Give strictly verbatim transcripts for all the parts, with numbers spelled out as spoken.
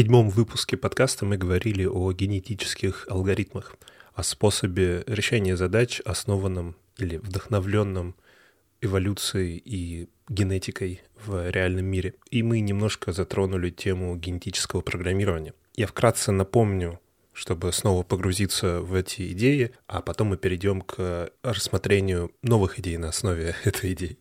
седьмом выпуске подкаста мы говорили о генетических алгоритмах, о способе решения задач, основанном или вдохновленном эволюцией и генетикой в реальном мире. И мы немножко затронули тему генетического программирования. Я вкратце напомню, чтобы снова погрузиться в эти идеи, а потом мы перейдем к рассмотрению новых идей на основе этой идеи.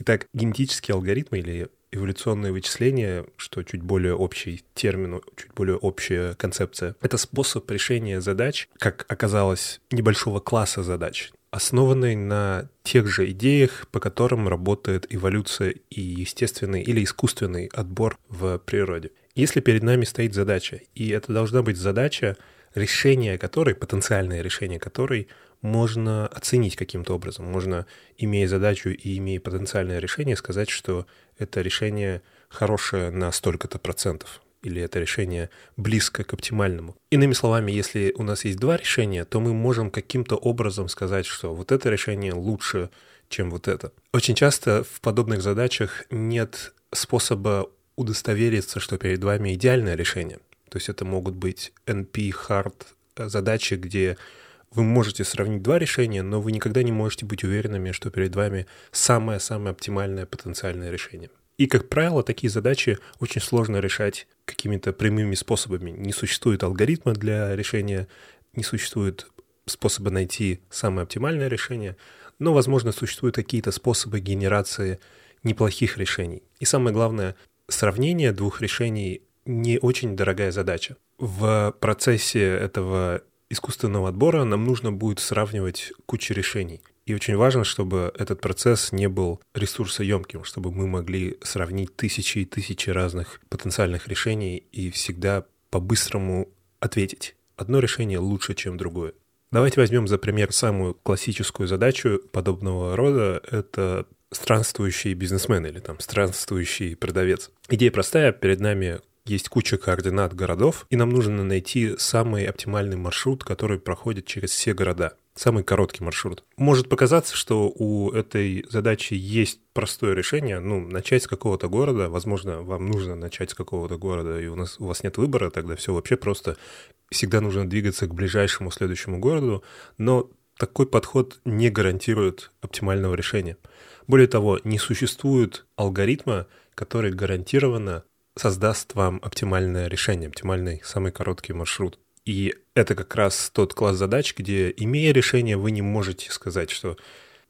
Итак, генетические алгоритмы или эволюционные вычисления, что чуть более общий термин, чуть более общая концепция, это способ решения задач, как оказалось, небольшого класса задач, основанный на тех же идеях, по которым работает эволюция и естественный или искусственный отбор в природе. Если перед нами стоит задача, и это должна быть задача, решение которой, потенциальное решение которой можно оценить каким-то образом. Можно, имея задачу и имея потенциальное решение, сказать, что это решение хорошее на столько-то процентов, или это решение близко к оптимальному. Иными словами, если у нас есть два решения, то мы можем каким-то образом сказать, что вот это решение лучше, чем вот это. Очень часто в подобных задачах нет способа удостовериться, что перед вами идеальное решение. То есть это могут быть эн пи-хард задачи, где вы можете сравнить два решения, но вы никогда не можете быть уверенными, что перед вами самое-самое оптимальное потенциальное решение. И, как правило, такие задачи очень сложно решать какими-то прямыми способами. Не существует алгоритма для решения, не существует способа найти самое оптимальное решение, но, возможно, существуют какие-то способы генерации неплохих решений. И самое главное, сравнение двух решений – не очень дорогая задача. В процессе этого искусственного отбора нам нужно будет сравнивать кучу решений. И очень важно, чтобы этот процесс не был ресурсоемким, чтобы мы могли сравнить тысячи и тысячи разных потенциальных решений и всегда по-быстрому ответить. Одно решение лучше, чем другое. Давайте возьмем за пример самую классическую задачу подобного рода. Это странствующий бизнесмен или там странствующий продавец. Идея простая. Перед нами есть куча координат городов, и нам нужно найти самый оптимальный маршрут, который проходит через все города. Самый короткий маршрут. Может показаться, что у этой задачи есть простое решение, ну, начать с какого-то города, возможно, вам нужно начать с какого-то города, и у нас, у вас нет выбора, тогда все вообще просто. Всегда нужно двигаться к ближайшему следующему городу, но такой подход не гарантирует оптимального решения. Более того, не существует алгоритма, который гарантированно создаст вам оптимальное решение, оптимальный самый короткий маршрут. И это как раз тот класс задач, где, имея решение, вы не можете сказать, что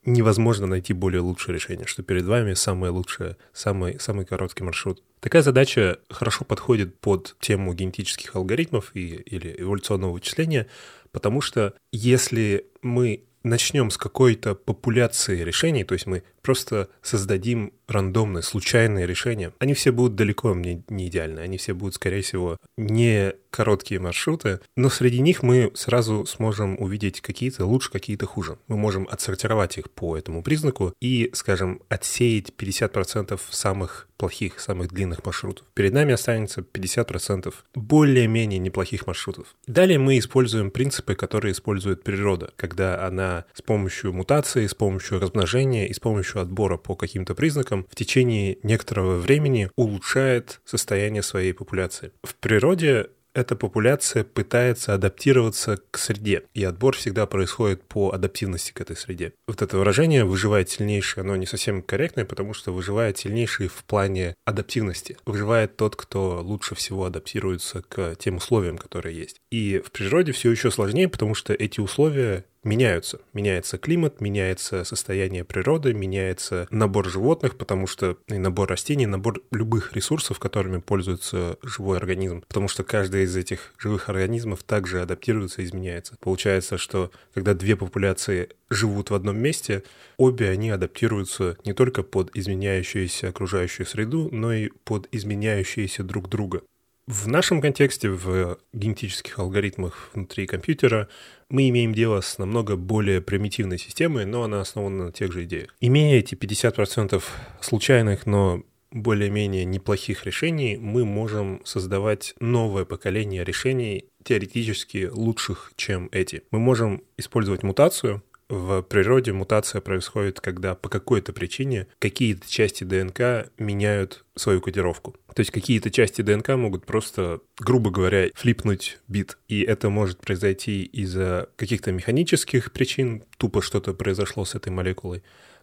невозможно найти более лучшее решение, что перед вами самое лучшее, самый, самый короткий маршрут. Такая задача хорошо подходит под тему генетических алгоритмов и, или эволюционного вычисления, потому что если мы начнем с какой-то популяции решений, то есть мы просто создадим рандомные, случайные решения. Они все будут далеко не идеальные, они все будут, скорее всего, не короткие маршруты, но среди них мы сразу сможем увидеть какие-то лучше, какие-то хуже. Мы можем отсортировать их по этому признаку и, скажем, отсеять пятьдесят процентов самых плохих, самых длинных маршрутов. Перед нами останется пятьдесят процентов более-менее неплохих маршрутов. Далее мы используем принципы, которые использует природа, когда она с помощью мутации, с помощью размножения и с помощью отбора по каким-то признакам в течение некоторого времени улучшает состояние своей популяции. В природе эта популяция пытается адаптироваться к среде, и отбор всегда происходит по адаптивности к этой среде. Вот это выражение «выживает сильнейший», оно не совсем корректное, потому что выживает сильнейший в плане адаптивности. Выживает тот, кто лучше всего адаптируется к тем условиям, которые есть. И в природе все еще сложнее, потому что эти условия меняются. Меняется климат, меняется состояние природы, меняется набор животных, потому что и набор растений, набор любых ресурсов, которыми пользуется живой организм, потому что каждый из этих живых организмов также адаптируется и изменяется. Получается, что когда две популяции живут в одном месте, обе они адаптируются не только под изменяющуюся окружающую среду, но и под изменяющиеся друг друга. В нашем контексте, в генетических алгоритмах внутри компьютера, мы имеем дело с намного более примитивной системой, но она основана на тех же идеях. Имея эти пятьдесят процентов случайных, но более-менее неплохих решений, мы можем создавать новое поколение решений, теоретически лучших, чем эти. Мы можем использовать мутацию, В природе мутация происходит, когда по какой-то причине какие-то части ДНК меняют свою кодировку. То есть какие-то части ДНК могут просто, грубо говоря, флипнуть бит. И это может произойти из-за каких-то механических причин, тупо что-то произошло с этой молекулой.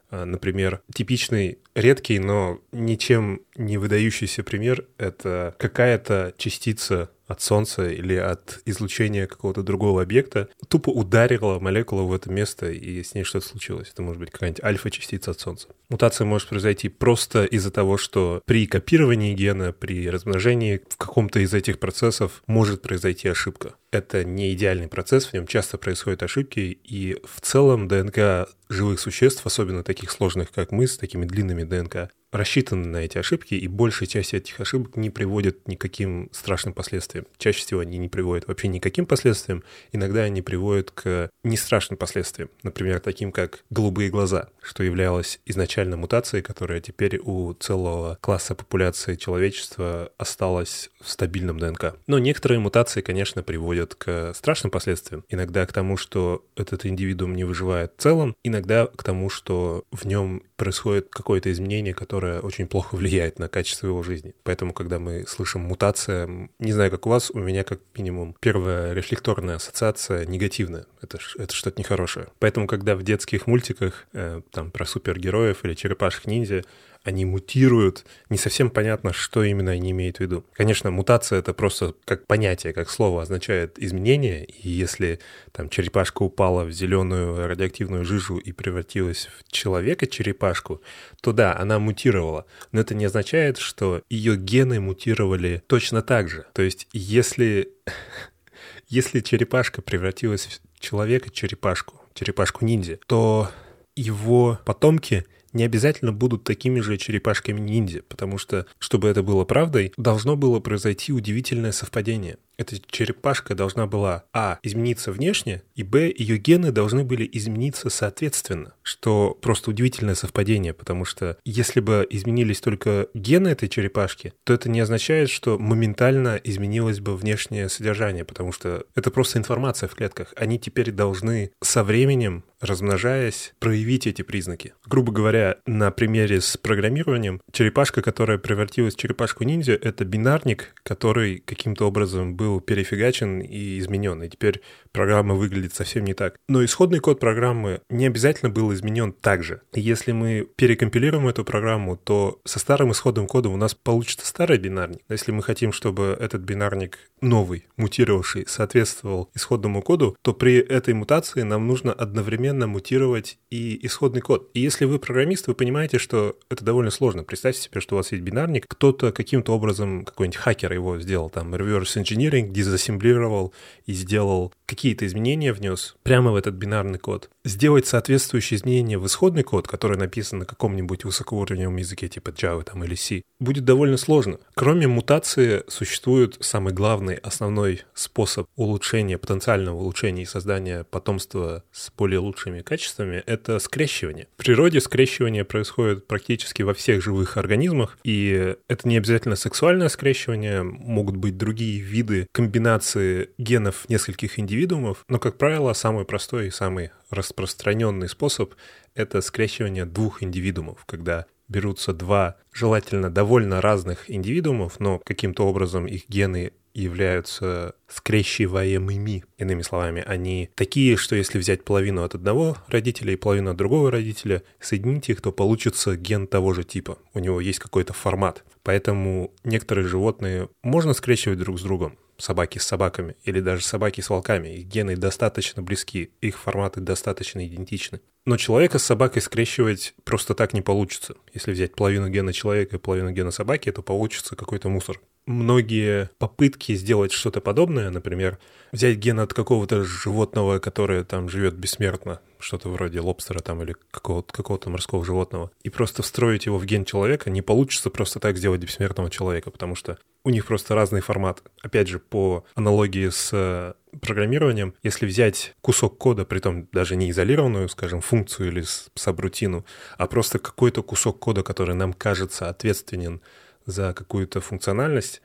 Например, типичный, редкий, но ничем не выдающийся пример — это какая-то частица от Солнца или от излучения какого-то другого объекта тупо ударила молекулу в это место, и с ней что-то случилось. Это может быть какая-нибудь альфа-частица от Солнца. Мутация может произойти просто из-за того, что при копировании гена, при размножении в каком-то из этих процессов может произойти ошибка. Это не идеальный процесс, в нем часто происходят ошибки, и в целом ДНК живых существ, особенно таких сложных, как мы, с такими длинными ДНК, рассчитаны на эти ошибки, и большая часть этих ошибок не приводит ни к каким страшным последствиям. Чаще всего они не приводят вообще ни к каким последствиям, иногда они приводят к нестрашным последствиям, например, таким как голубые глаза, что являлось изначально мутацией, которая теперь у целого класса популяции человечества осталась в стабильном ДНК. Но некоторые мутации, конечно, приводят к страшным последствиям, иногда к тому, что этот индивидуум не выживает в целом, иногда к тому, что в нем происходит какое-то изменение, которое очень плохо влияет на качество его жизни. Поэтому, когда мы слышим мутация, не знаю, как у вас, у меня как минимум первая рефлекторная ассоциация негативная. Это, это что-то нехорошее. Поэтому, когда в детских мультиках э, там про супергероев или черепашек-ниндзя они мутируют, не совсем понятно, что именно они имеют в виду. Конечно, мутация — это просто как понятие, как слово означает изменение, и если там черепашка упала в зеленую радиоактивную жижу и превратилась в человека-черепашку, то да, она мутировала, но это не означает, что ее гены мутировали точно так же. То есть если, если черепашка превратилась в человека-черепашку, черепашку-ниндзя, то его потомки — не обязательно будут такими же черепашками-ниндзя, потому что, чтобы это было правдой, должно было произойти удивительное совпадение. Эта черепашка должна была, а, измениться внешне, и, б, ее гены должны были измениться соответственно, что просто удивительное совпадение, потому что если бы изменились только гены этой черепашки, то это не означает, что моментально изменилось бы внешнее содержание, потому что это просто информация в клетках. Они теперь должны со временем, размножаясь, проявить эти признаки. Грубо говоря, на примере с программированием, черепашка, которая превратилась в черепашку-ниндзя, это бинарник, который каким-то образом был перефигачен и изменен, и теперь программа выглядит совсем не так. Но исходный код программы не обязательно был изменен так же. Если мы перекомпилируем эту программу, то со старым исходным кодом у нас получится старый бинарник. Если мы хотим, чтобы этот бинарник новый, мутировавший, соответствовал исходному коду, то при этой мутации нам нужно одновременно мутировать и исходный код. И если вы программист, вы понимаете, что это довольно сложно. Представьте себе, что у вас есть бинарник, кто-то каким-то образом, какой-нибудь хакер его сделал, там, реверс-инженеринг, дезассемблировал и сделал какие-то изменения, внес прямо в этот бинарный код. Сделать соответствующие изменения в исходный код, который написан на каком-нибудь высокоуровневом языке типа Java там, или C, будет довольно сложно. Кроме мутации существует самый главный, основной способ улучшения, потенциального улучшения и создания потомства с более лучшими качествами — это скрещивание. В природе скрещивание происходит практически во всех живых организмах, и это не обязательно сексуальное скрещивание, могут быть другие виды комбинации генов нескольких индивидуумов, но, как правило, самый простой и самый распространенный способ — это скрещивание двух индивидуумов, когда берутся два, желательно довольно разных индивидуумов, но каким-то образом их гены являются скрещиваемыми. Иными словами, они такие, что если взять половину от одного родителя и половину от другого родителя, соединить их, то получится ген того же типа. У него есть какой-то формат. Поэтому некоторые животные можно скрещивать друг с другом. Собаки с собаками или даже собаки с волками. Их гены достаточно близки, их форматы достаточно идентичны. Но человека с собакой скрещивать просто так не получится. Если взять половину гена человека и половину гена собаки, то получится какой-то мусор. Многие попытки сделать что-то подобное, например, взять ген от какого-то животного, которое там живет бессмертно, что-то вроде лобстера там или какого-то, какого-то морского животного, и просто встроить его в ген человека, не получится просто так сделать бессмертного человека, потому что у них просто разный формат. Опять же, по аналогии с программированием, если взять кусок кода, притом даже не изолированную, скажем, функцию или сабрутину, а просто какой-то кусок кода, который нам кажется ответственен за какую-то функциональность,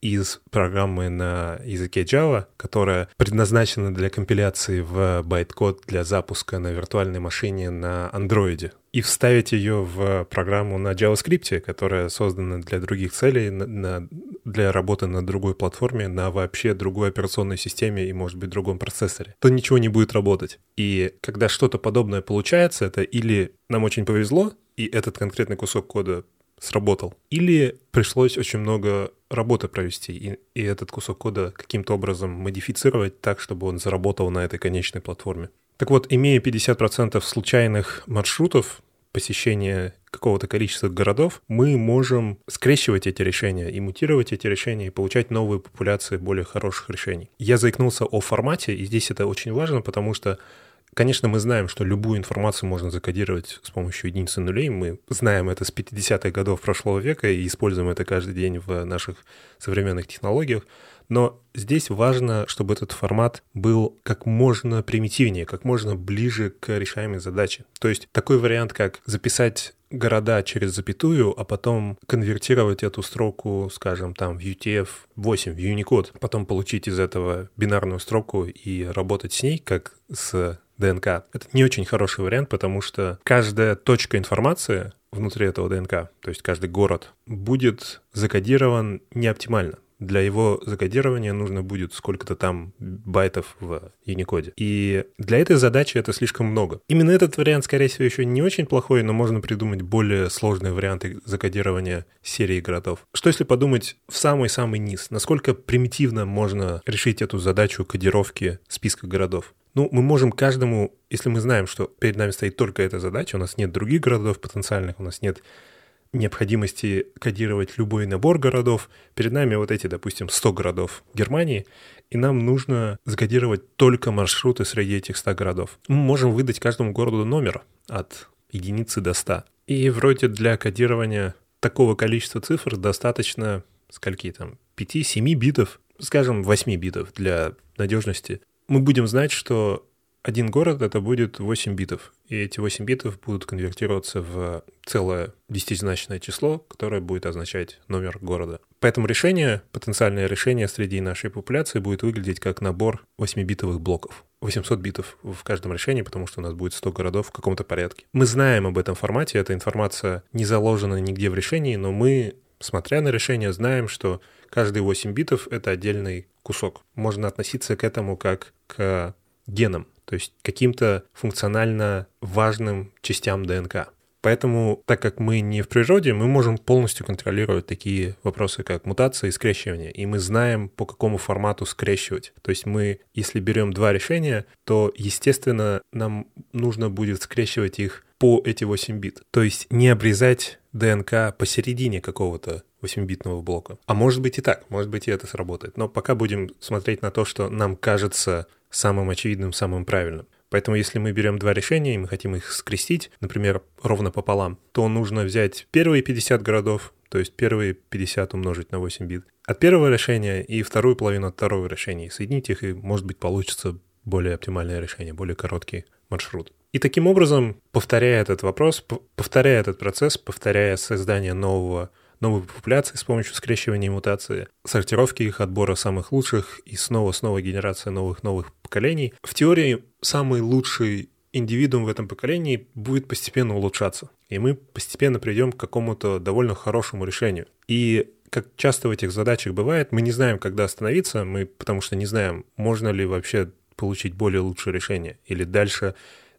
из программы на языке Java, которая предназначена для компиляции в байткод для запуска на виртуальной машине на Android, и вставить ее в программу на JavaScript, которая создана для других целей, на, для работы на другой платформе, на вообще другой операционной системе и, может быть, другом процессоре, то ничего не будет работать. И когда что-то подобное получается, это или нам очень повезло, и этот конкретный кусок кода сработал, или пришлось очень много работы провести, и, и этот кусок кода каким-то образом модифицировать так, чтобы он заработал на этой конечной платформе. Так вот, имея пятьдесят процентов случайных маршрутов посещения какого-то количества городов, мы можем скрещивать эти решения и мутировать эти решения и получать новые популяции более хороших решений. Я заикнулся о формате, и здесь это очень важно, потому что конечно, мы знаем, что любую информацию можно закодировать с помощью единицы нулей. Мы знаем это с пятидесятых годов прошлого века и используем это каждый день в наших современных технологиях. Но здесь важно, чтобы этот формат был как можно примитивнее, как можно ближе к решаемой задаче. То есть такой вариант, как записать города через запятую, а потом конвертировать эту строку, скажем, там, в ю ти эф восемь, в Unicode, потом получить из этого бинарную строку и работать с ней, как с ДНК. Это не очень хороший вариант, потому что каждая точка информации внутри этого ДНК, то есть каждый город, будет закодирован неоптимально. Для его закодирования нужно будет сколько-то там байтов в Unicode. И для этой задачи это слишком много. Именно этот вариант, скорее всего, еще не очень плохой, но можно придумать более сложные варианты закодирования серии городов. Что если подумать в самый-самый низ? Насколько примитивно можно решить эту задачу кодировки списка городов? Ну, мы можем каждому, если мы знаем, что перед нами стоит только эта задача, у нас нет других городов потенциальных, у нас нет необходимости кодировать любой набор городов. Перед нами вот эти, допустим, сто городов Германии, и нам нужно закодировать только маршруты среди этих ста городов. Мы можем выдать каждому городу номер от единицы до ста. И вроде для кодирования такого количества цифр достаточно, скольки там, пять-семь битов, скажем, восемь битов для надежности. Мы будем знать, что один город — это будет восемь битов, и эти восемь битов будут конвертироваться в целое десятизначное число, которое будет означать номер города. Поэтому решение, потенциальное решение среди нашей популяции будет выглядеть как набор восьмибитовых блоков. восемьсот битов в каждом решении, потому что у нас будет сто городов в каком-то порядке. Мы знаем об этом формате, эта информация не заложена нигде в решении, но мы, смотря на решение, знаем, что каждые восемь битов — это отдельный кусок. Можно относиться к этому как к генам, то есть каким-то функционально важным частям ДНК. Поэтому, так как мы не в природе, мы можем полностью контролировать такие вопросы, как мутация и скрещивание, и мы знаем, по какому формату скрещивать. То есть мы, если берем два решения, то, естественно, нам нужно будет скрещивать их по эти восемь бит. То есть не обрезать ДНК посередине какого-то восьмибитного блока. А может быть и так, может быть и это сработает. Но пока будем смотреть на то, что нам кажется самым очевидным, самым правильным. Поэтому если мы берем два решения, и мы хотим их скрестить, например, ровно пополам, то нужно взять первые пятьдесят городов, то есть первые пятьдесят умножить на восемь бит от первого решения и вторую половину от второго решения. И соединить их, и, может быть, получится более оптимальное решение, более короткий маршрут. И таким образом, повторяя этот вопрос, повторяя этот процесс, повторяя создание нового новой популяции с помощью скрещивания и мутации, сортировки их, отбора самых лучших и снова-снова генерация новых-новых поколений. В теории самый лучший индивидуум в этом поколении будет постепенно улучшаться, и мы постепенно придем к какому-то довольно хорошему решению. И как часто в этих задачах бывает, мы не знаем, когда остановиться, мы потому что не знаем, можно ли вообще получить более лучшее решение или дальше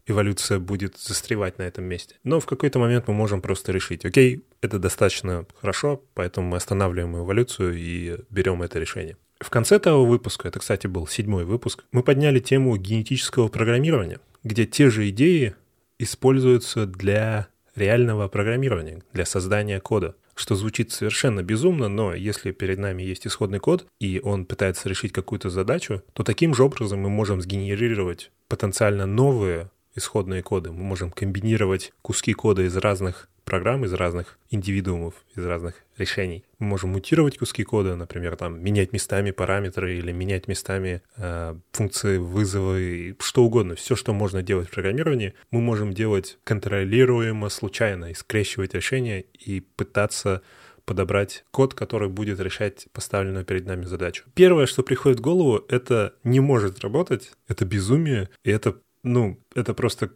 эволюция будет застревать на этом месте. Но в какой-то момент мы можем просто решить, окей, это достаточно хорошо, поэтому мы останавливаем эволюцию и берем это решение. В конце того выпуска, это, кстати, был седьмой выпуск, мы подняли тему генетического программирования, где те же идеи используются для реального программирования, для создания кода, что звучит совершенно безумно, но если перед нами есть исходный код, и он пытается решить какую-то задачу, то таким же образом мы можем сгенерировать потенциально новые исходные коды. Мы можем комбинировать куски кода из разных программ, из разных индивидуумов, из разных решений. Мы можем мутировать куски кода, например, там, менять местами параметры или менять местами э, функции, вызовы, что угодно. Все, что можно делать в программировании, мы можем делать контролируемо, случайно, и скрещивать решения и пытаться подобрать код, который будет решать поставленную перед нами задачу. Первое, что приходит в голову, это не может работать, это безумие, и это, ну, это просто...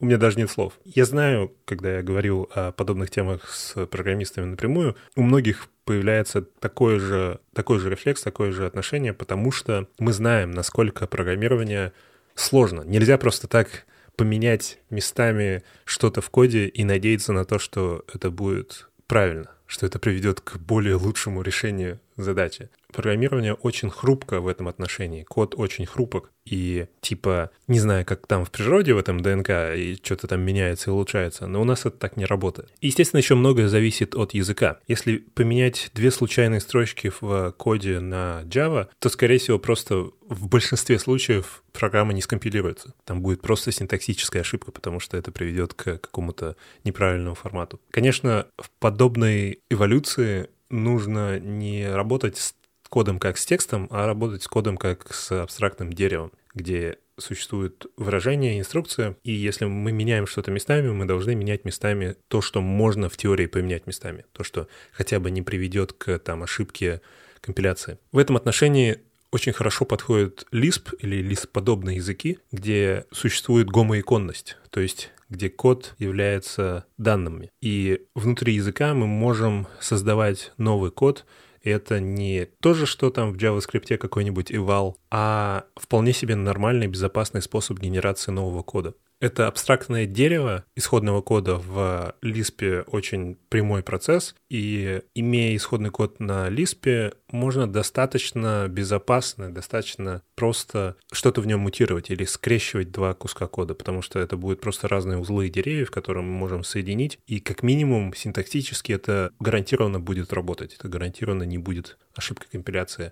У меня даже нет слов. Я знаю, когда я говорил о подобных темах с программистами напрямую, у многих появляется такой же, такой же рефлекс, такое же отношение, потому что мы знаем, насколько программирование сложно. Нельзя просто так поменять местами что-то в коде и надеяться на то, что это будет правильно, что это приведет к более лучшему решению задачи. Программирование очень хрупко в этом отношении, код очень хрупок, и типа, не знаю, как там в природе, в этом ДНК, и что-то там меняется и улучшается, но у нас это так не работает. И, естественно, еще многое зависит от языка. Если поменять две случайные строчки в коде на Java, то, скорее всего, просто в большинстве случаев программа не скомпилируется. Там будет просто синтаксическая ошибка, потому что это приведет к какому-то неправильному формату. Конечно, в подобной эволюции нужно не работать с кодом как с текстом, а работать с кодом как с абстрактным деревом, где существуют выражения, инструкция, и если мы меняем что-то местами, мы должны менять местами то, что можно в теории поменять местами, то, что хотя бы не приведет к там, ошибке компиляции. В этом отношении очень хорошо подходит Lisp или Lisp-подобные языки, где существует гомоиконность, то есть где код является данными. И внутри языка мы можем создавать новый код. Это не то же, что там в JavaScript какой-нибудь eval, а вполне себе нормальный, безопасный способ генерации нового кода. Это абстрактное дерево исходного кода в Lisp очень прямой процесс, и имея исходный код на Lisp, можно достаточно безопасно, достаточно просто что-то в нем мутировать или скрещивать два куска кода, потому что это будут просто разные узлы и деревья, которые мы можем соединить, и как минимум синтаксически это гарантированно будет работать, это гарантированно не будет ошибка компиляции,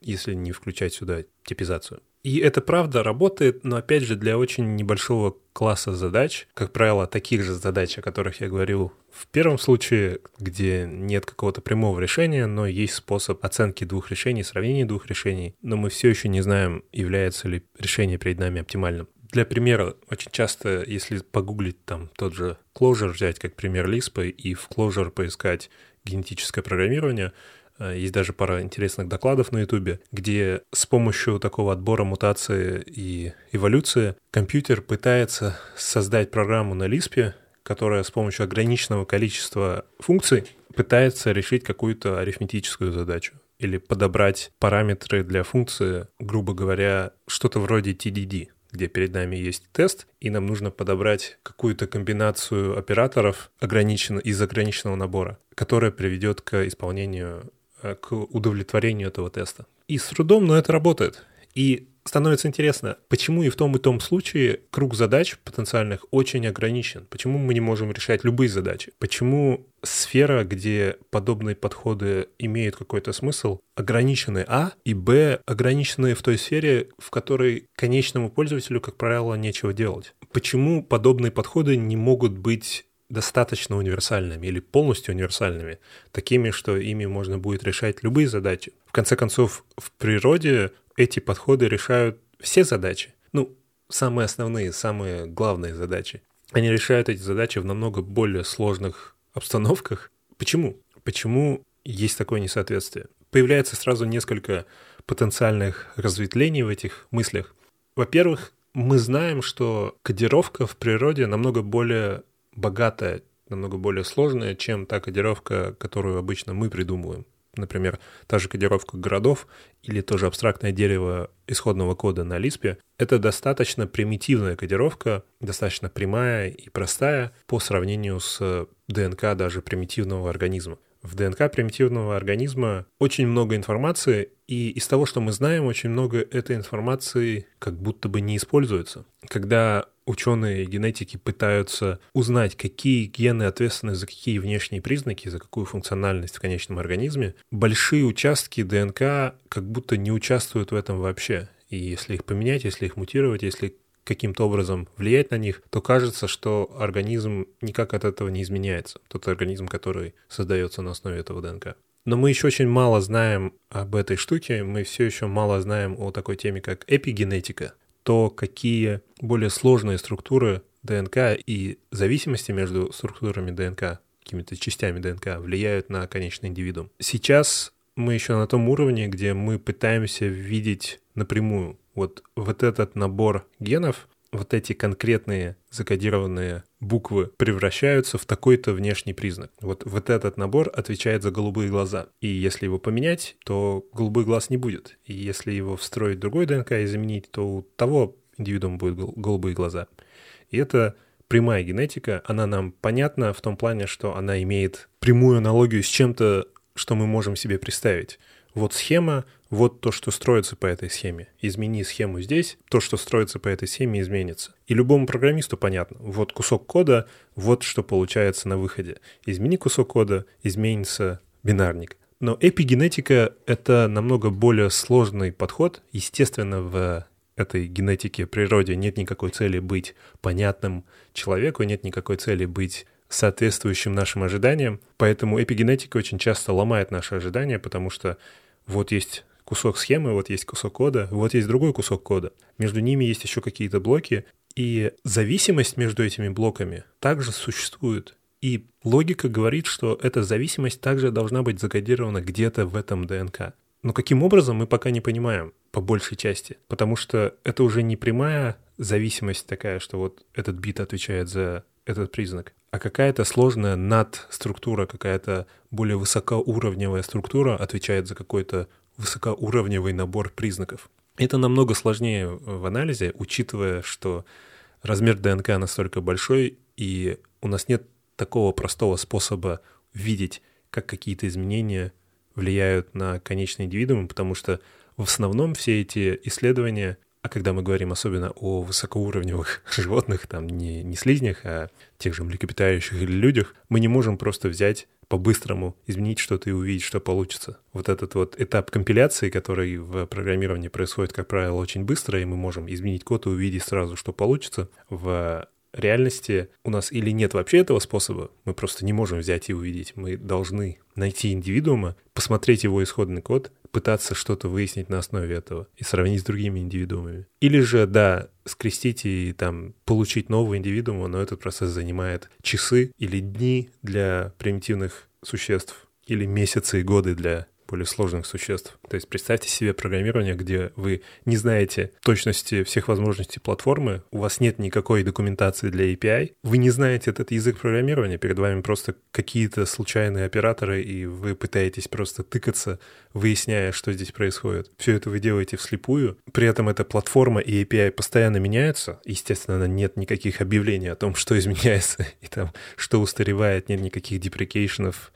если не включать сюда типизацию. И это правда работает, но опять же для очень небольшого класса задач, как правило, таких же задач, о которых я говорил в первом случае, где нет какого-то прямого решения, но есть способ оценки двух решений, сравнения двух решений, но мы все еще не знаем, является ли решение перед нами оптимальным. Для примера, очень часто, если погуглить там тот же Clojure, взять как пример Lisp и в Clojure поискать генетическое программирование, есть даже пара интересных докладов на Ютубе, где с помощью такого отбора мутации и эволюции компьютер пытается создать программу на Lisp, которая с помощью ограниченного количества функций пытается решить какую-то арифметическую задачу или подобрать параметры для функции, грубо говоря, что-то вроде ти ди ди, где перед нами есть тест, и нам нужно подобрать какую-то комбинацию операторов ограниченно, из ограниченного набора, которая приведет к исполнению к удовлетворению этого теста. И с трудом, но это работает. И становится интересно, почему и в том и том случае круг задач потенциальных очень ограничен? Почему мы не можем решать любые задачи? Почему сфера, где подобные подходы имеют какой-то смысл, ограничены А и Б, ограничены в той сфере, в которой конечному пользователю, как правило, нечего делать? Почему подобные подходы не могут быть достаточно универсальными или полностью универсальными, такими, что ими можно будет решать любые задачи? В конце концов, в природе эти подходы решают все задачи. Ну, самые основные, самые главные задачи. Они решают эти задачи в намного более сложных обстановках. Почему? Почему есть такое несоответствие? Появляется сразу несколько потенциальных разветвлений в этих мыслях. Во-первых, мы знаем, что кодировка в природе намного более богатая, намного более сложная, чем та кодировка, которую обычно мы придумываем. Например, та же кодировка городов или тоже абстрактное дерево исходного кода на Lisp. Это достаточно примитивная кодировка, достаточно прямая и простая по сравнению с ДНК даже примитивного организма. В ДНК примитивного организма очень много информации, и из того, что мы знаем, очень много этой информации как будто бы не используется. Когда ученые генетики пытаются узнать, какие гены ответственны за какие внешние признаки, за какую функциональность в конечном организме, большие участки ДНК как будто не участвуют в этом вообще. И если их поменять, если их мутировать, если каким-то образом влиять на них, то кажется, что организм никак от этого не изменяется, тот организм, который создается на основе этого ДНК. Но мы еще очень мало знаем об этой штуке, мы все еще мало знаем о такой теме, как эпигенетика, то, какие более сложные структуры ДНК и зависимости между структурами ДНК какими-то частями ДНК влияют на конечный индивидуум. Сейчас мы еще на том уровне, где мы пытаемся видеть напрямую вот, вот этот набор генов, вот эти конкретные закодированные буквы превращаются в такой-то внешний признак. Вот, вот этот набор отвечает за голубые глаза. И если его поменять, то голубых глаз не будет. И если его встроить в другой ДНК и заменить, то у того индивидуума будут голубые глаза. И это прямая генетика. Она нам понятна в том плане, что она имеет прямую аналогию с чем-то, что мы можем себе представить. Вот схема, вот то, что строится по этой схеме. Измени схему здесь, то, что строится по этой схеме, изменится. И любому программисту понятно. Вот кусок кода, вот что получается на выходе. Измени кусок кода, изменится бинарник. Но эпигенетика — это намного более сложный подход. Естественно, в этой генетике, природе нет никакой цели быть понятным человеку, нет никакой цели быть соответствующим нашим ожиданиям. Поэтому эпигенетика очень часто ломает наши ожидания, потому что вот есть кусок схемы, вот есть кусок кода, вот есть другой кусок кода. Между ними есть еще какие-то блоки, и зависимость между этими блоками также существует. И логика говорит, что эта зависимость также должна быть закодирована где-то в этом ДНК. Но каким образом, мы пока не понимаем, по большей части, потому что это уже не прямая зависимость такая, что вот этот бит отвечает за этот признак, а какая-то сложная надструктура, какая-то более высокоуровневая структура отвечает за какой-то высокоуровневый набор признаков. Это намного сложнее в анализе, учитывая, что размер ДНК настолько большой, и у нас нет такого простого способа видеть, как какие-то изменения влияют на конечный индивидуум, потому что в основном все эти исследования, а когда мы говорим особенно о высокоуровневых животных, там не, не слизнях, а тех же млекопитающих или людях, мы не можем просто взять по-быстрому, изменить что-то и увидеть, что получится. Вот этот вот этап компиляции, который в программировании происходит, как правило, очень быстро, и мы можем изменить код и увидеть сразу, что получится. В реальности у нас или нет вообще этого способа, мы просто не можем взять и увидеть. Мы должны найти индивидуума, посмотреть его исходный код, пытаться что-то выяснить на основе этого и сравнить с другими индивидуумами. Или же, да, скрестить и там получить нового индивидуума, но этот процесс занимает часы или дни для примитивных существ, или месяцы и годы для более сложных существ. То есть представьте себе программирование, где вы не знаете точности всех возможностей платформы, у вас нет никакой документации для эй пи ай, вы не знаете этот язык программирования, перед вами просто какие-то случайные операторы, и вы пытаетесь просто тыкаться, выясняя, что здесь происходит. Все это вы делаете вслепую, при этом эта платформа и эй пи ай постоянно меняются, естественно, нет никаких объявлений о том, что изменяется, и там, что устаревает, нет никаких деприкейшенов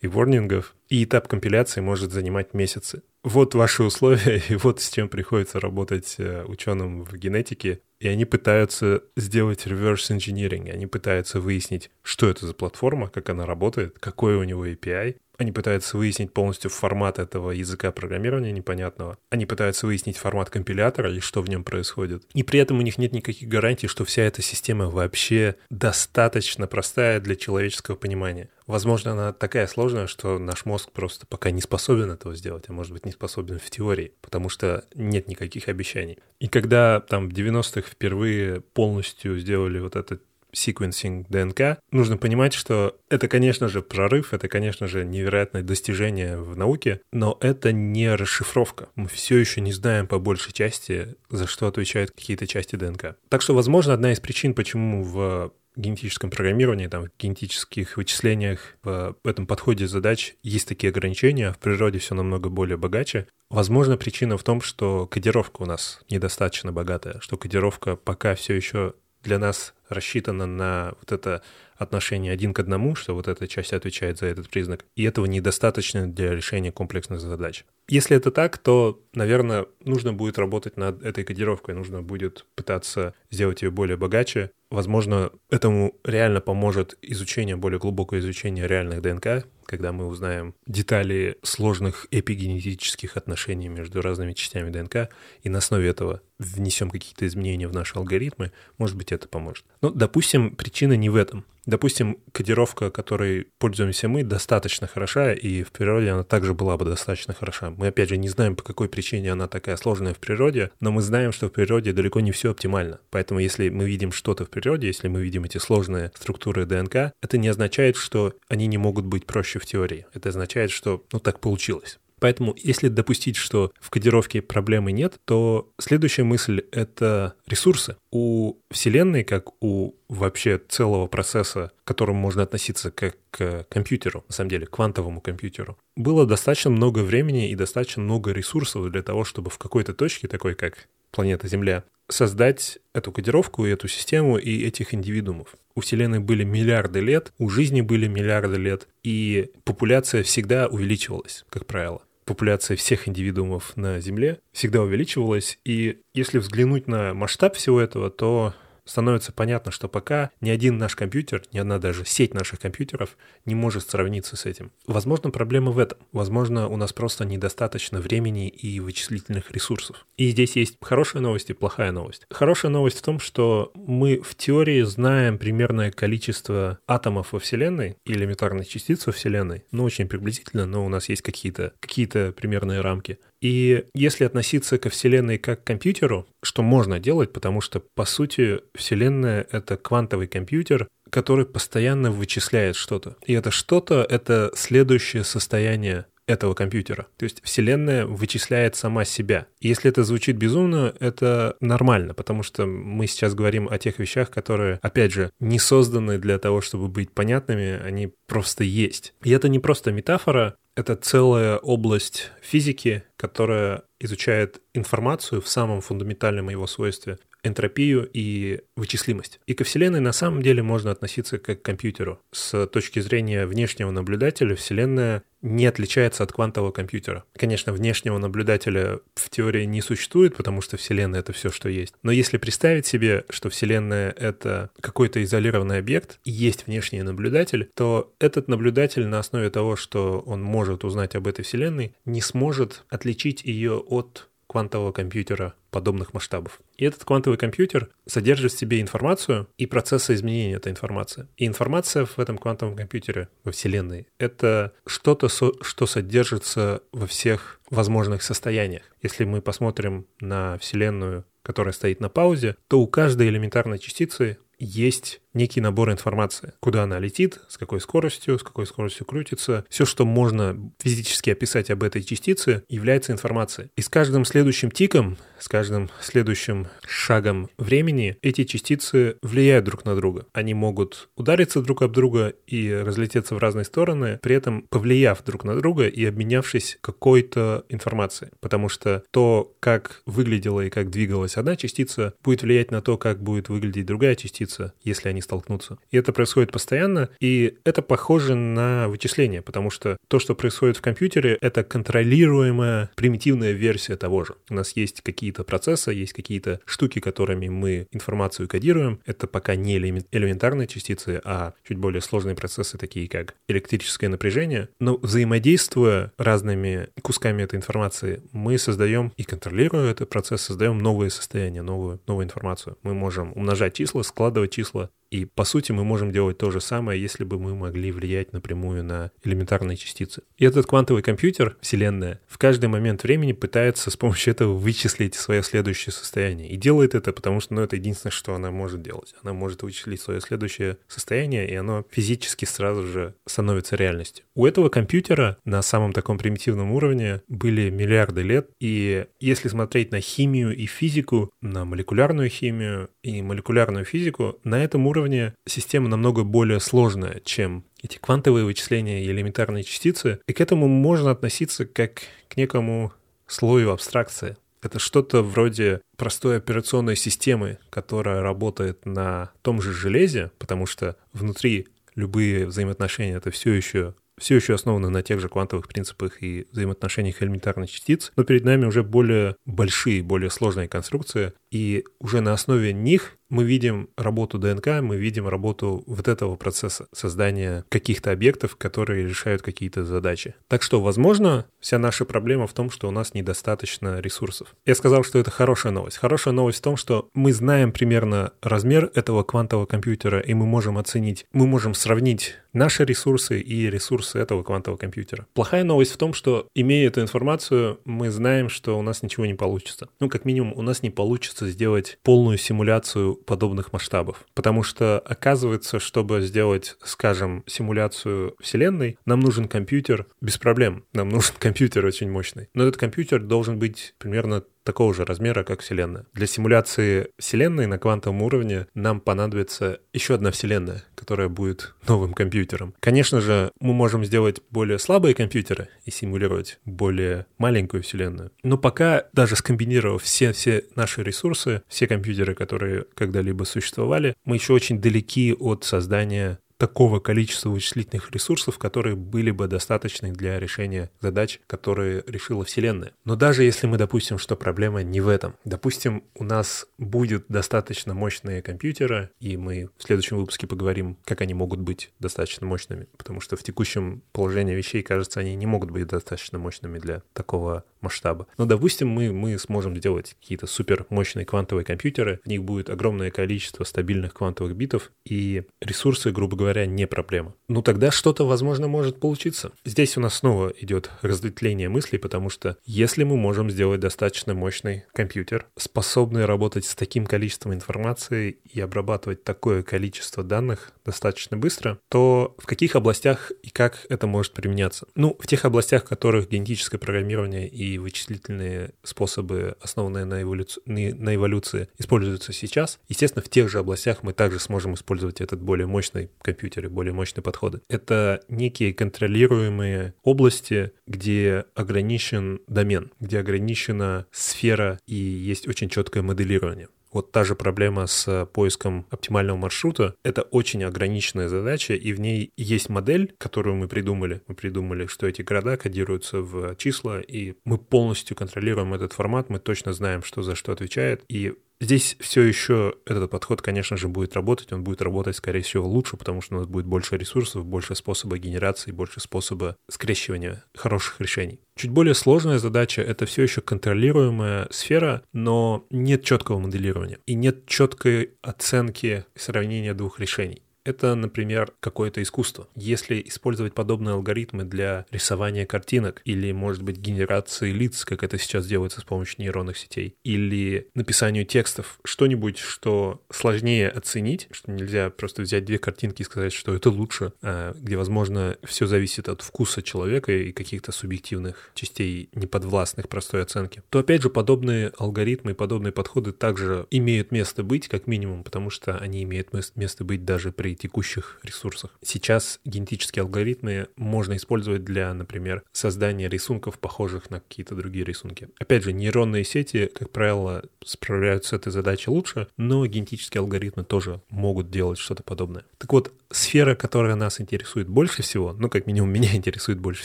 и ворнингов, и этап компиляции может занимать месяцы. Вот ваши условия, и вот с чем приходится работать ученым в генетике. И они пытаются сделать reverse engineering, они пытаются выяснить, что это за платформа, как она работает, какой у него эй пи ай. Они пытаются выяснить полностью формат этого языка программирования непонятного. Они пытаются выяснить формат компилятора и что в нем происходит. И при этом у них нет никаких гарантий, что вся эта система вообще достаточно простая для человеческого понимания. Возможно, она такая сложная, что наш мозг просто пока не способен этого сделать, а может быть не способен в теории, потому что нет никаких обещаний. И когда там в девяностых впервые полностью сделали вот этот секвенсинг ДНК, нужно понимать, что это, конечно же, прорыв, это, конечно же, невероятное достижение в науке, но это не расшифровка. Мы все еще не знаем по большей части, за что отвечают какие-то части ДНК. Так что, возможно, одна из причин, почему в генетическом программировании, там, в генетических вычислениях, в этом подходе задач есть такие ограничения, в природе все намного более богаче. Возможно, причина в том, что кодировка у нас недостаточно богатая, что кодировка пока все еще для нас рассчитана на вот это отношение один к одному, что вот эта часть отвечает за этот признак, и этого недостаточно для решения комплексных задач. Если это так, то, наверное, нужно будет работать над этой кодировкой, нужно будет пытаться сделать ее более богаче. Возможно, этому реально поможет изучение, более глубокое изучение реальных ДНК, когда мы узнаем детали сложных эпигенетических отношений между разными частями ДНК, и на основе этого внесем какие-то изменения в наши алгоритмы, может быть, это поможет. Но, допустим, причина не в этом. Допустим, кодировка, которой пользуемся мы, достаточно хороша, и в природе она также была бы достаточно хороша. Мы, опять же, не знаем, по какой причине она такая сложная в природе, но мы знаем, что в природе далеко не все оптимально. Поэтому, если мы видим что-то в природе, если мы видим эти сложные структуры ДНК, это не означает, что они не могут быть проще в теории. Это означает, что, ну, так получилось. Поэтому, если допустить, что в кодировке проблемы нет, то следующая мысль — это ресурсы. У Вселенной, как у вообще целого процесса, к которому можно относиться как к компьютеру, на самом деле, к квантовому компьютеру, было достаточно много времени и достаточно много ресурсов для того, чтобы в какой-то точке, такой как планета Земля, создать эту кодировку и эту систему и этих индивидуумов. У Вселенной были миллиарды лет, у жизни были миллиарды лет, и популяция всегда увеличивалась, как правило. Популяция всех индивидуумов на Земле всегда увеличивалась, и если взглянуть на масштаб всего этого, то становится понятно, что пока ни один наш компьютер, ни одна даже сеть наших компьютеров не может сравниться с этим. Возможно, проблема в этом. Возможно, у нас просто недостаточно времени и вычислительных ресурсов. И здесь есть хорошая новость и плохая новость. Хорошая новость в том, что мы в теории знаем примерное количество атомов во Вселенной или элементарных частиц во Вселенной, ну, очень приблизительно, но у нас есть какие-то, какие-то примерные рамки. И если относиться ко Вселенной как к компьютеру, что можно делать, потому что, по сути, Вселенная — это квантовый компьютер, который постоянно вычисляет что-то. И это что-то — это следующее состояние этого компьютера. То есть Вселенная вычисляет сама себя. И если это звучит безумно, это нормально, потому что мы сейчас говорим о тех вещах, которые, опять же, не созданы для того, чтобы быть понятными, они просто есть. И это не просто метафора, это целая область физики, которая изучает информацию в самом фундаментальном его свойстве — энтропию и вычислимость. И ко Вселенной на самом деле можно относиться как к компьютеру. С точки зрения внешнего наблюдателя Вселенная не отличается от квантового компьютера. Конечно, внешнего наблюдателя в теории не существует, потому что Вселенная — это все, что есть. Но если представить себе, что Вселенная — это какой-то изолированный объект, и есть внешний наблюдатель, то этот наблюдатель на основе того, что он может узнать об этой Вселенной, не сможет отличить ее от квантового компьютера подобных масштабов. И этот квантовый компьютер содержит в себе информацию и процессы изменения этой информации. И информация в этом квантовом компьютере во Вселенной — это что-то, что содержится во всех возможных состояниях. Если мы посмотрим на Вселенную, которая стоит на паузе, то у каждой элементарной частицы есть некий набор информации, куда она летит, с какой скоростью, с какой скоростью крутится. Все, что можно физически описать об этой частице, является информацией. И с каждым следующим тиком, с каждым следующим шагом времени эти частицы влияют друг на друга. Они могут удариться друг об друга и разлететься в разные стороны, при этом повлияв друг на друга и обменявшись какой-то информацией. Потому что то, как выглядела и как двигалась одна частица, будет влиять на то, как будет выглядеть другая частица, если они столкнутся. И это происходит постоянно, и это похоже на вычисление, потому что то, что происходит в компьютере, это контролируемая примитивная версия того же. У нас есть какие-то процессы, есть какие-то штуки, которыми мы информацию кодируем. Это пока не элементарные частицы, а чуть более сложные процессы, такие как электрическое напряжение. Но взаимодействуя разными кусками этой информации, мы создаем и контролируя этот процесс, создаем новые состояния, новую, новую информацию. Мы можем умножать числа, складывать числа. И, по сути, мы можем делать то же самое, если бы мы могли влиять напрямую на элементарные частицы. И этот квантовый компьютер, Вселенная, в каждый момент времени пытается с помощью этого вычислить свое следующее состояние. И делает это, потому что, ну, это единственное, что она может делать. Она может вычислить свое следующее состояние, и оно физически сразу же становится реальностью. У этого компьютера на самом таком примитивном уровне были миллиарды лет, и если смотреть на химию и физику, на молекулярную химию и молекулярную физику, на этом уровне система намного более сложная, чем эти квантовые вычисления и элементарные частицы, и к этому можно относиться как к некому слою абстракции. Это что-то вроде простой операционной системы, которая работает на том же железе, потому что внутри любые взаимоотношения — это все еще... все еще основаны на тех же квантовых принципах и взаимоотношениях элементарных частиц, но перед нами уже более большие, более сложные конструкции, и уже на основе них мы видим работу ДНК, мы видим работу вот этого процесса создания каких-то объектов, которые решают какие-то задачи. Так что, возможно, вся наша проблема в том, что у нас недостаточно ресурсов. Я сказал, что это хорошая новость. Хорошая новость в том, что мы знаем примерно размер этого квантового компьютера, и мы можем оценить, мы можем сравнить наши ресурсы и ресурсы этого квантового компьютера. Плохая новость в том, что, имея эту информацию, мы знаем, что у нас ничего не получится. Ну, как минимум, у нас не получится сделать полную симуляцию подобных масштабов. Потому что, оказывается, чтобы сделать, скажем, симуляцию Вселенной, нам нужен компьютер без проблем. Нам нужен компьютер очень мощный. Но этот компьютер должен быть примерно такого же размера, как Вселенная. Для симуляции Вселенной на квантовом уровне нам понадобится еще одна Вселенная, которая будет новым компьютером. Конечно же, мы можем сделать более слабые компьютеры и симулировать более маленькую Вселенную. Но пока, даже скомбинировав все, все наши ресурсы, все компьютеры, которые когда-либо существовали, мы еще очень далеки от создания такого количества вычислительных ресурсов, которые были бы достаточны для решения задач, которые решила Вселенная. Но даже если мы допустим, что проблема не в этом. Допустим, у нас будет достаточно мощные компьютеры, и мы в следующем выпуске поговорим, как они могут быть достаточно мощными, потому что в текущем положении вещей, кажется, они не могут быть достаточно мощными для такого масштаба. Но, допустим, мы, мы сможем сделать какие-то супермощные квантовые компьютеры, в них будет огромное количество стабильных квантовых битов, и ресурсы, грубо говоря, не проблема. Ну тогда что-то, возможно, может получиться. Здесь у нас снова идет разветвление мыслей, потому что если мы можем сделать достаточно мощный компьютер, способный работать с таким количеством информации и обрабатывать такое количество данных достаточно быстро, то в каких областях и как это может применяться? Ну, в тех областях, в которых генетическое программирование и вычислительные способы, основанные на эволюции, на эволюции, используются сейчас. Естественно, в тех же областях мы также сможем использовать этот более мощный компьютер, более мощные подходы. Это некие контролируемые области, где ограничен домен, где ограничена сфера и есть очень четкое моделирование. Вот та же проблема с поиском оптимального маршрута — это очень ограниченная задача, и в ней есть модель, которую мы придумали. Мы придумали, что эти города кодируются в числа, и мы полностью контролируем этот формат, мы точно знаем, что за что отвечает, и здесь все еще этот подход, конечно же, будет работать. Он будет работать, скорее всего, лучше, потому что у нас будет больше ресурсов, больше способа генерации, больше способа скрещивания хороших решений. Чуть более сложная задача — это все еще контролируемая сфера, но нет четкого моделирования и нет четкой оценки сравнения двух решений. Это, например, какое-то искусство. Если использовать подобные алгоритмы для рисования картинок или, может быть, генерации лиц, как это сейчас делается с помощью нейронных сетей, или написанию текстов, что-нибудь, что сложнее оценить, что нельзя просто взять две картинки и сказать, что это лучше, где, возможно, все зависит от вкуса человека и каких-то субъективных частей, неподвластных простой оценке, то, опять же, подобные алгоритмы и подобные подходы также имеют место быть, как минимум, потому что они имеют место быть даже при текущих ресурсах. Сейчас генетические алгоритмы можно использовать для, например, создания рисунков, похожих на какие-то другие рисунки. Опять же, нейронные сети, как правило, справляются с этой задачей лучше, но генетические алгоритмы тоже могут делать что-то подобное. Так вот, сфера, которая нас интересует больше всего, ну, как минимум, меня интересует больше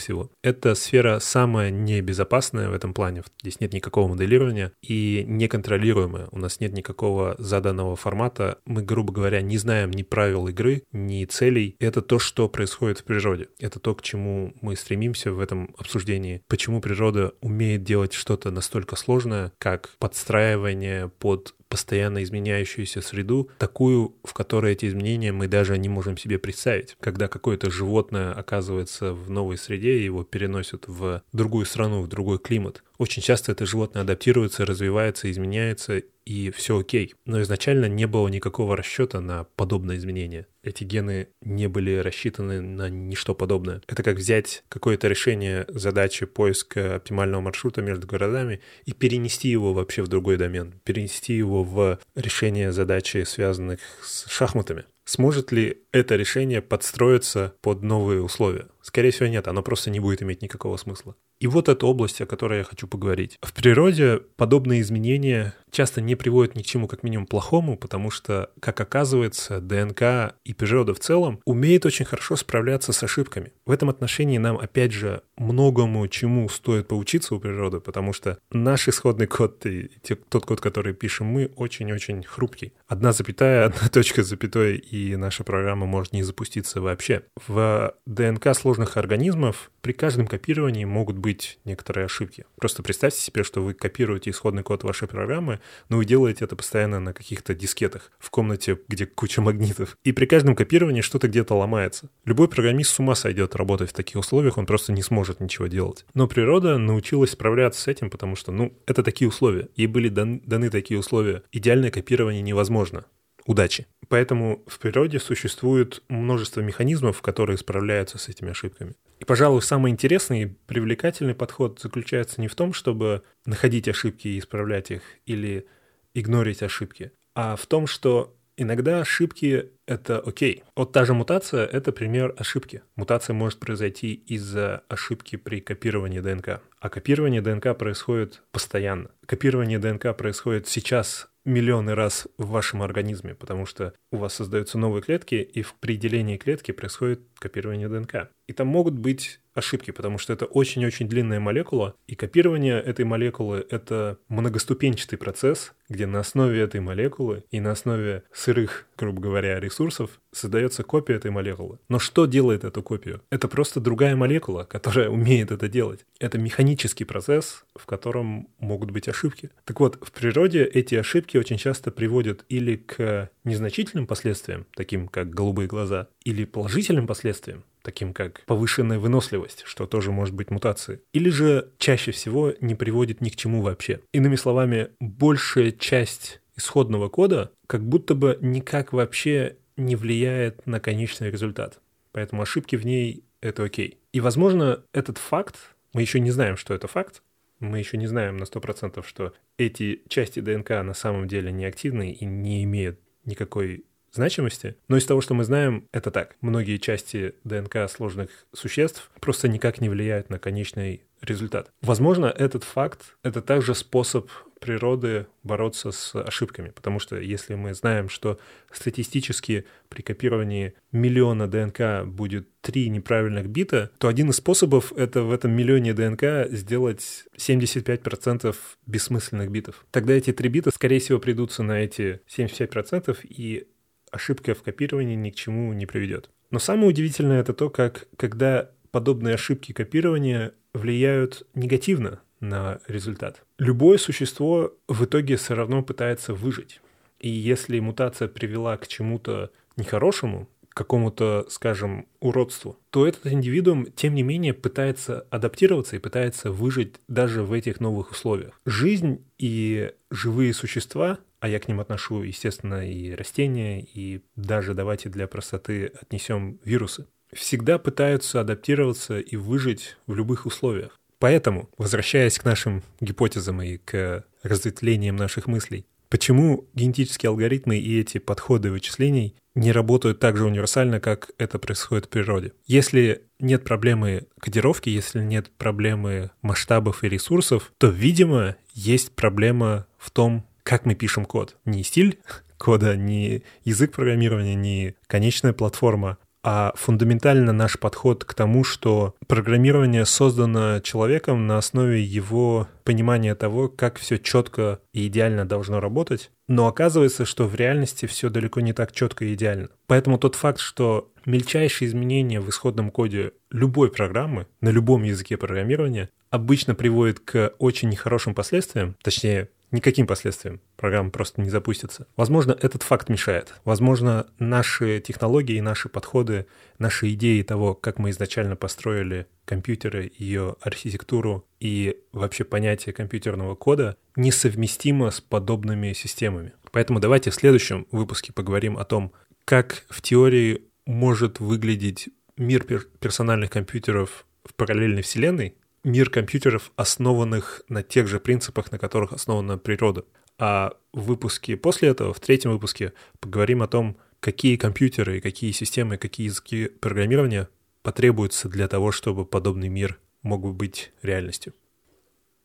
всего, это сфера самая небезопасная в этом плане. Здесь нет никакого моделирования и неконтролируемая. У нас нет никакого заданного формата. Мы, грубо говоря, не знаем ни правил игры, ни целей. Это то, что происходит в природе. Это то, к чему мы стремимся в этом обсуждении. Почему природа умеет делать что-то настолько сложное, как подстраивание под постоянно изменяющуюся среду, такую, в которой эти изменения мы даже не можем себе представить. Когда какое-то животное оказывается в новой среде, его переносят в другую страну, в другой климат. Очень часто это животное адаптируется, развивается, изменяется, и все окей. Но изначально не было никакого расчета на подобное изменение. Эти гены не были рассчитаны на ничто подобное. Это как взять какое-то решение задачи поиска оптимального маршрута между городами и перенести его вообще в другой домен, перенести его в решение задачи, связанных с шахматами. Сможет ли это решение подстроиться под новые условия? Скорее всего, нет, оно просто не будет иметь никакого смысла. И вот эта область, о которой я хочу поговорить. В природе подобные изменения часто не приводят ни к чему, как минимум, плохому, потому что, как оказывается, ДНК и природа в целом умеет очень хорошо справляться с ошибками. В этом отношении нам, опять же, многому чему стоит поучиться у природы, потому что наш исходный код и тот код, который пишем мы, очень-очень хрупкий. Одна запятая, одна точка с запятой, и наша программа может не запуститься вообще. В ДНК сложных организмов при каждом копировании могут быть некоторые ошибки. Просто представьте себе, что вы копируете исходный код вашей программы, но вы делаете это постоянно на каких-то дискетах в комнате, где куча магнитов. И при каждом копировании что-то где-то ломается. Любой программист с ума сойдет работать в таких условиях, он просто не сможет ничего делать. Но природа научилась справляться с этим, потому что, ну, это такие условия. Ей были даны, даны такие условия. Идеальное копирование невозможно. Удачи. Поэтому в природе существует множество механизмов, которые справляются с этими ошибками. И, пожалуй, самый интересный и привлекательный подход заключается не в том, чтобы находить ошибки и исправлять их, или игнорить ошибки, а в том, что иногда ошибки — это окей. Вот та же мутация — это пример ошибки. Мутация может произойти из-за ошибки при копировании ДНК. А копирование ДНК происходит постоянно. Копирование ДНК происходит сейчас миллионы раз в вашем организме, потому что у вас создаются новые клетки, и в определении клетки происходит копирование ДНК. И там могут быть ошибки, потому что это очень-очень длинная молекула, и копирование этой молекулы — это многоступенчатый процесс, где на основе этой молекулы и на основе сырых, грубо говоря, ресурсов создается копия этой молекулы. Но что делает эту копию? Это просто другая молекула, которая умеет это делать. Это механический процесс, в котором могут быть ошибки. Так вот, в природе эти ошибки очень часто приводят или к незначительным последствиям, таким как голубые глаза, или положительным последствиям, таким как повышенная выносливость, что тоже может быть мутацией, или же чаще всего не приводит ни к чему вообще. Иными словами, большая часть исходного кода как будто бы никак вообще не влияет на конечный результат. Поэтому ошибки в ней — это окей. И, возможно, этот факт, мы еще не знаем, что это факт, мы еще не знаем на сто процентов, что эти части ДНК на самом деле неактивны и не имеют никакой значимости, но из того, что мы знаем, это так. Многие части ДНК сложных существ просто никак не влияют на конечный результат. Возможно, этот факт — это также способ природы бороться с ошибками, потому что если мы знаем, что статистически при копировании миллиона ДНК будет три неправильных бита, то один из способов — это в этом миллионе ДНК сделать семьдесят пять процентов бессмысленных битов. Тогда эти три бита, скорее всего, придутся на эти семьдесят пять процентов, и ошибка в копировании ни к чему не приведет. Но самое удивительное — это то, как когда подобные ошибки копирования влияют негативно на результат. Любое существо в итоге все равно пытается выжить. И если мутация привела к чему-то нехорошему, к какому-то, скажем, уродству, то этот индивидуум, тем не менее, пытается адаптироваться и пытается выжить даже в этих новых условиях. Жизнь и живые существа, а я к ним отношу, естественно, и растения, и даже давайте для простоты отнесем вирусы, всегда пытаются адаптироваться и выжить в любых условиях. Поэтому, возвращаясь к нашим гипотезам и к разветвлениям наших мыслей, почему генетические алгоритмы и эти подходы вычислений не работают так же универсально, как это происходит в природе? Если нет проблемы кодировки, если нет проблемы масштабов и ресурсов, то, видимо, есть проблема в том, как мы пишем код. Не стиль кода, не язык программирования, не конечная платформа, а фундаментально наш подход к тому, что программирование создано человеком на основе его понимания того, как все четко и идеально должно работать. Но оказывается, что в реальности все далеко не так четко и идеально. Поэтому тот факт, что мельчайшие изменения в исходном коде любой программы на любом языке программирования обычно приводит к очень нехорошим последствиям, точнее, никаким последствиям. Программа просто не запустится. Возможно, этот факт мешает. Возможно, наши технологии, наши подходы, наши идеи того, как мы изначально построили компьютеры, ее архитектуру и вообще понятие компьютерного кода несовместимо с подобными системами. Поэтому давайте в следующем выпуске поговорим о том, как в теории может выглядеть мир пер- персональных компьютеров в параллельной вселенной, мир компьютеров, основанных на тех же принципах, на которых основана природа. А в выпуске после этого, в третьем выпуске, поговорим о том, какие компьютеры, какие системы, какие языки программирования потребуются для того, чтобы подобный мир могут быть реальностью.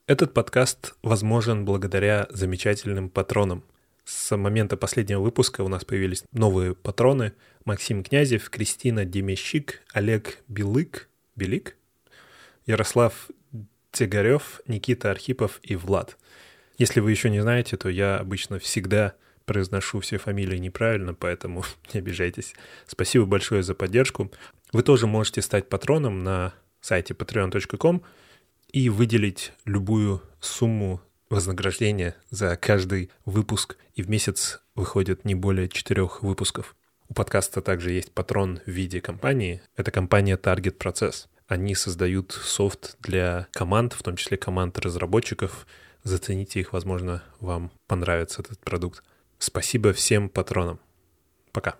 Этот подкаст возможен благодаря замечательным патронам. С момента последнего выпуска у нас появились новые патроны. Максим Князев, Кристина Демещик, Олег Белык, Белик, Ярослав Тегарев, Никита Архипов и Влад. Если вы еще не знаете, то я обычно всегда произношу все фамилии неправильно, поэтому не обижайтесь. Спасибо большое за поддержку. Вы тоже можете стать патроном на сайте патреон точка ком и выделить любую сумму вознаграждения за каждый выпуск, и в месяц выходит не более четырех выпусков. У подкаста также есть патрон в виде компании. Это компания Target Process. Они создают софт для команд, в том числе команд разработчиков. Зацените их, возможно, вам понравится этот продукт. Спасибо всем патронам. Пока.